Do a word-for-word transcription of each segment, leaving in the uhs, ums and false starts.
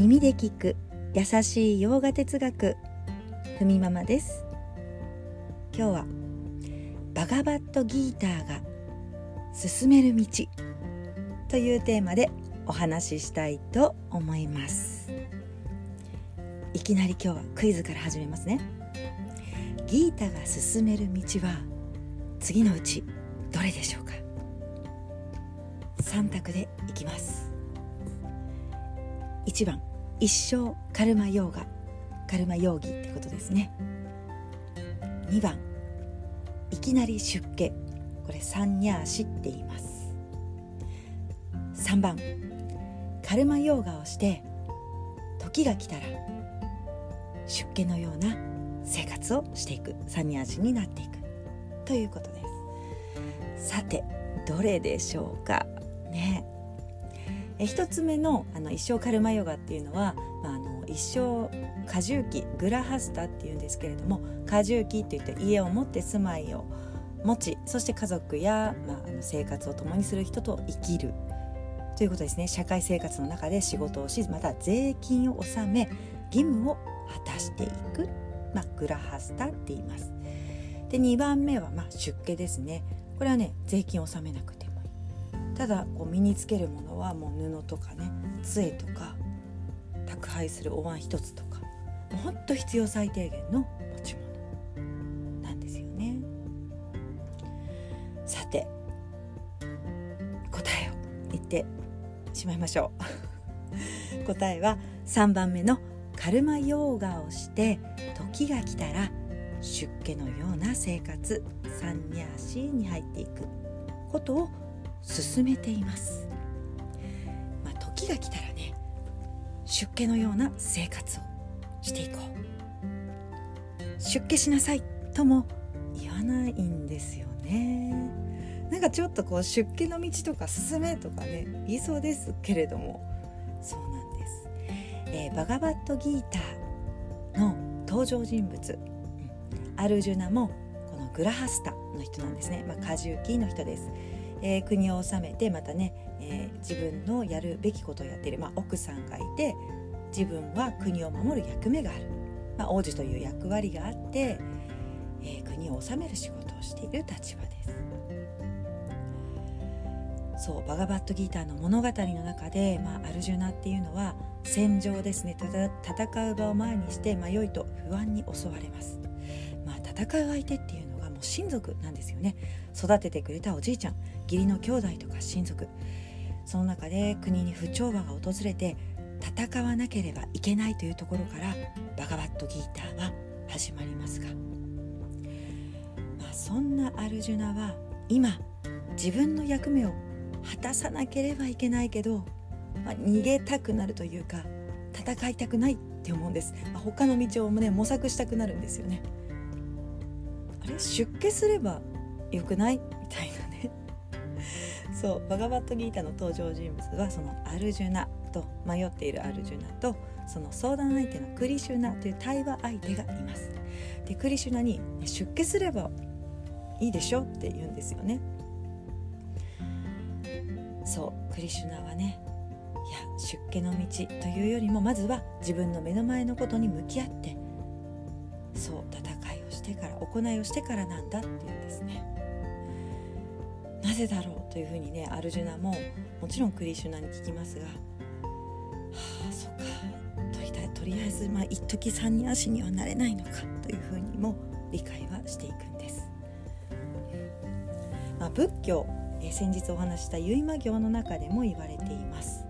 耳で聞く優しい洋画哲学、ふみママです。今日はバガバットギーターが進める道というテーマでお話ししたいと思います。いきなり今日はクイズから始めますね。ギータが進める道は次のうちどれでしょうか？さん択でいきます。いちばん、一生カルマヨーガ、カルマヨーギってことですね。にばん、いきなり出家、これサンニャーシって言います。さんばん、カルマヨーガをして時が来たら出家のような生活をしていく、サンニャーシになっていくということです。さてどれでしょうかね。え一つ目の、 あの一生カルマヨガっていうのは、まあ、あの一生過住期、グラハスタっていうんですけれども、過住期っていって家を持って住まいを持ち、そして家族や、まあ、あの生活を共にする人と生きるということですね。社会生活の中で仕事をし、また税金を納め義務を果たしていく、まあ、グラハスタって言います。でにばんめは、まあ、出家ですね。これはね、税金を納めなくてもいい。ただこう身につけるものはもう布とかね、杖とか、宅配するお椀一つとか、もうほんと必要最低限の持ち物なんですよね。さて答えを言ってしまいましょう。答えはさんばんめのカルマヨーガをして時が来たら出家のような生活、サンニャーシーに入っていくことを進めています。まあ、時が来たらね、出家のような生活をしていこう、出家しなさいとも言わないんですよね。なんかちょっとこう出家の道とか進めとかね、言いそうですけれども、そうなんです、えー、バガバットギーターの登場人物アルジュナもこのグラハスタの人なんですね。まあ、過住期の人です。えー、国を治めて、またね、えー、自分のやるべきことをやっている、まあ、奥さんがいて、自分は国を守る役目がある、まあ、王子という役割があって、えー、国を治める仕事をしている立場です。そう、バガバットギーターの物語の中で、まあ、アルジュナっていうのは戦場ですね、ただ戦う場を前にして迷いと不安に襲われます。戦う相手っていうのがもう親族なんですよね。育ててくれたおじいちゃん、義理の兄弟とか親族。その中で国に不調和が訪れて戦わなければいけないというところからバガバットギーターは始まりますが、まあ、そんなアルジュナは今自分の役目を果たさなければいけないけど、まあ、逃げたくなるというか、戦いたくないって思うんです。まあ、他の道を、ね、模索したくなるんですよね。出家すればよくない？みたいなね。そう、バガバットギータの登場人物はそのアルジュナと、迷っているアルジュナとその相談相手のクリシュナという対話相手がいます。でクリシュナに出家すればいいでしょって言うんですよね。そう、クリシュナはね、いや出家の道というよりも、まずは自分の目の前のことに向き合って、そう、戦いをしてから、行いをしてからなんだっていうんですね。なぜだろうというふうにね、アルジュナももちろんクリシュナに聞きますが、はあ、そっか、とりあえず、とりあえずまあ一時三人足にはなれないのかというふうにも理解はしていくんです。まあ、仏教、え先日お話した結馬行の中でも言われています。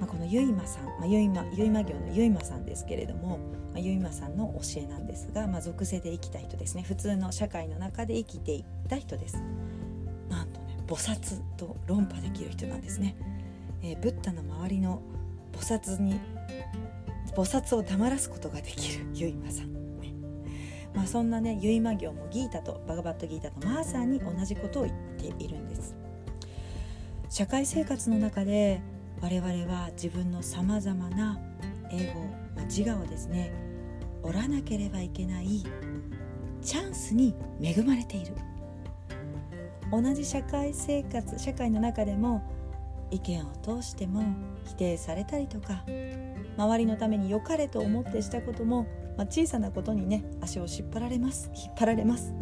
まあ、この結馬さん、まあ、結馬、結馬行の結馬さんですけれども、まあ、結馬さんの教えなんですが、まあ、俗世で生きた人ですね。普通の社会の中で生きていた人です。なんとね、菩薩と論破できる人なんですね。えー、ブッダの周りの菩薩に菩薩を黙らすことができる結馬さん、ね。まあ、そんなね、結馬行もギータとバガバットギータとまさに同じことを言っているんです。社会生活の中で我々は自分のさまざまな英語、まあ、自我をですね、折らなければいけないチャンスに恵まれている。同じ社会生活、社会の中でも意見を通しても否定されたりとか、周りのために良かれと思ってしたことも、まあ、小さなことにね、足を引っ張られます引っ張られます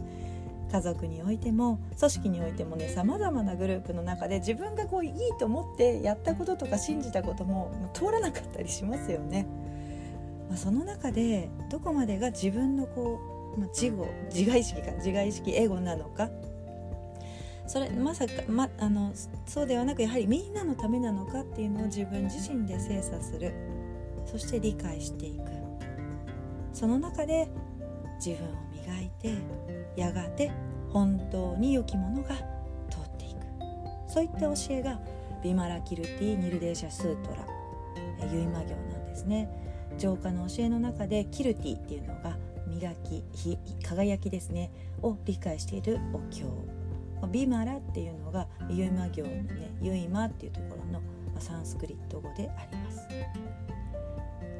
家族においても組織においてもね、様々なグループの中で自分がこういいと思ってやったこととか信じたことも通らなかったりしますよね。まあ、その中でどこまでが自分のこう、まあ、自我、自我意識か自我意識エゴなのか、それまさか、ま、あのそうではなくやはりみんなのためなのかっていうのを自分自身で精査する、そして理解していく、その中で自分を磨いて、やがて本当に良きものが通っていく、そういった教えがビマラキルティ・ニルデーシャ・スートラ、結磨行なんですね。浄化の教えの中でキルティっていうのが磨き、輝きですねを理解しているお経、ビマラっていうのが結磨行のね、結磨っていうところのサンスクリット語であります。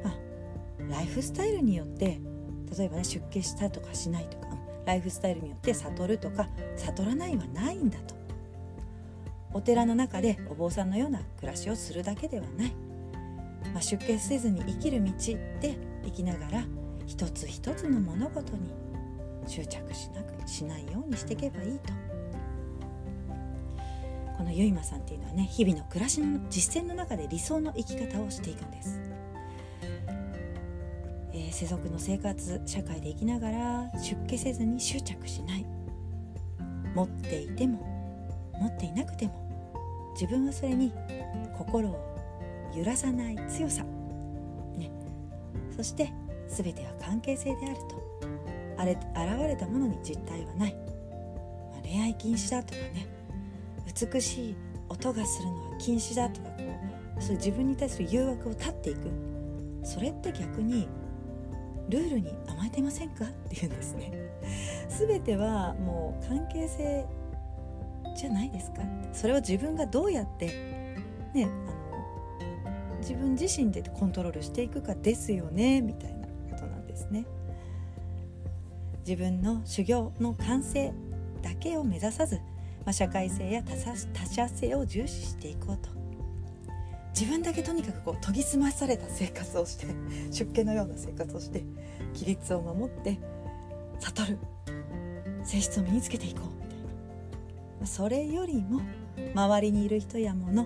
あ、ライフスタイルによって、例えばね、出家したとかしないとか、ライフスタイルによって悟るとか悟らないはないんだと。お寺の中でお坊さんのような暮らしをするだけではない、まあ、出家せずに生きる道で生きながら、一つ一つの物事に執着しなく、しないようにしていけばいいと。この結磨さんっていうのはね、日々の暮らしの実践の中で理想の生き方をしていくんです。えー、世俗の生活社会で生きながら、出家せずに執着しない、持っていても持っていなくても自分はそれに心を揺らさない強さ、ね、そして全ては関係性であると。あれ現れたものに実体はない、まあ、恋愛禁止だとかね、美しい音がするのは禁止だとか、こうそういう自分に対する誘惑を断っていく、それって逆にルールに甘えてませんかっていうんですね。全てはもう関係性じゃないですか。それを自分がどうやって、ね、あの自分自身でコントロールしていくかですよね、みたいなことなんですね。自分の修行の完成だけを目指さず、まあ、社会性や他者、他者性を重視していこうと。自分だけとにかくこう研ぎ澄まされた生活をして、出家のような生活をして、規律を守って悟る性質を身につけていこうみたいな、それよりも周りにいる人や物、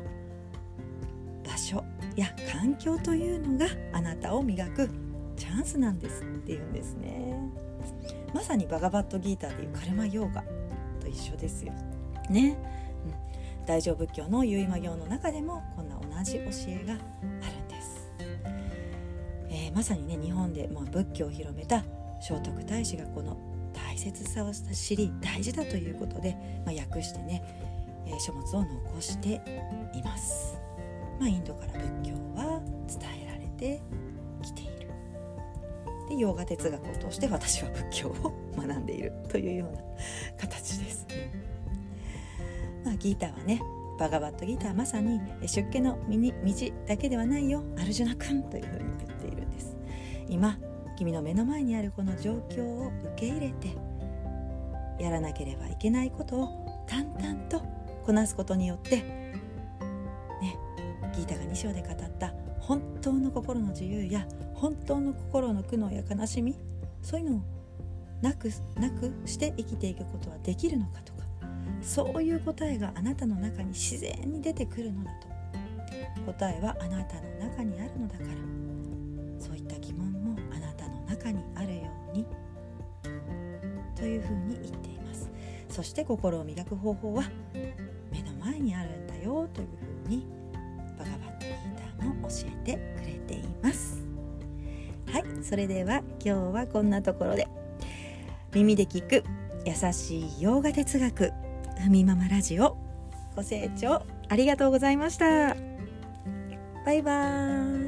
場所や環境というのがあなたを磨くチャンスなんですっていうんですね。まさにバガバッドギーターでいうカルマヨーガと一緒ですよね。うん、大乗仏教の結磨行の中でもこんな同じ教えがあるんです。えー、まさにね、日本でも仏教を広めた聖徳太子がこの大切さを知り、大事だということで、まあ、訳してね、えー、書物を残しています。まあ、インドから仏教は伝えられてきている。で、ヨーガ哲学を通して私は仏教を学んでいるというような形です。まあ、ギーターはね、バガバッドギーターはまさに出家の道だけではないよ、アルジュナ君というふうに言っているんです。今君の目の前にあるこの状況を受け入れて、やらなければいけないことを淡々とこなすことによって、ね、ギータがに章で語った本当の心の自由や本当の心の苦悩や悲しみ、そういうのをなく、なくして生きていくことはできるのかとか、そういう答えがあなたの中に自然に出てくるのだと。答えはあなたの中にあるのだから、そういった疑問もあなたの中にあるようにというふうに言っています。そして心を磨く方法は目の前にあるんだよというふうにバガバッドギーターも教えてくれています。はい、それでは今日はこんなところで、耳で聞く優しいヨーガ哲学ふみママラジオ、ご清聴ありがとうございました。バイバーイ。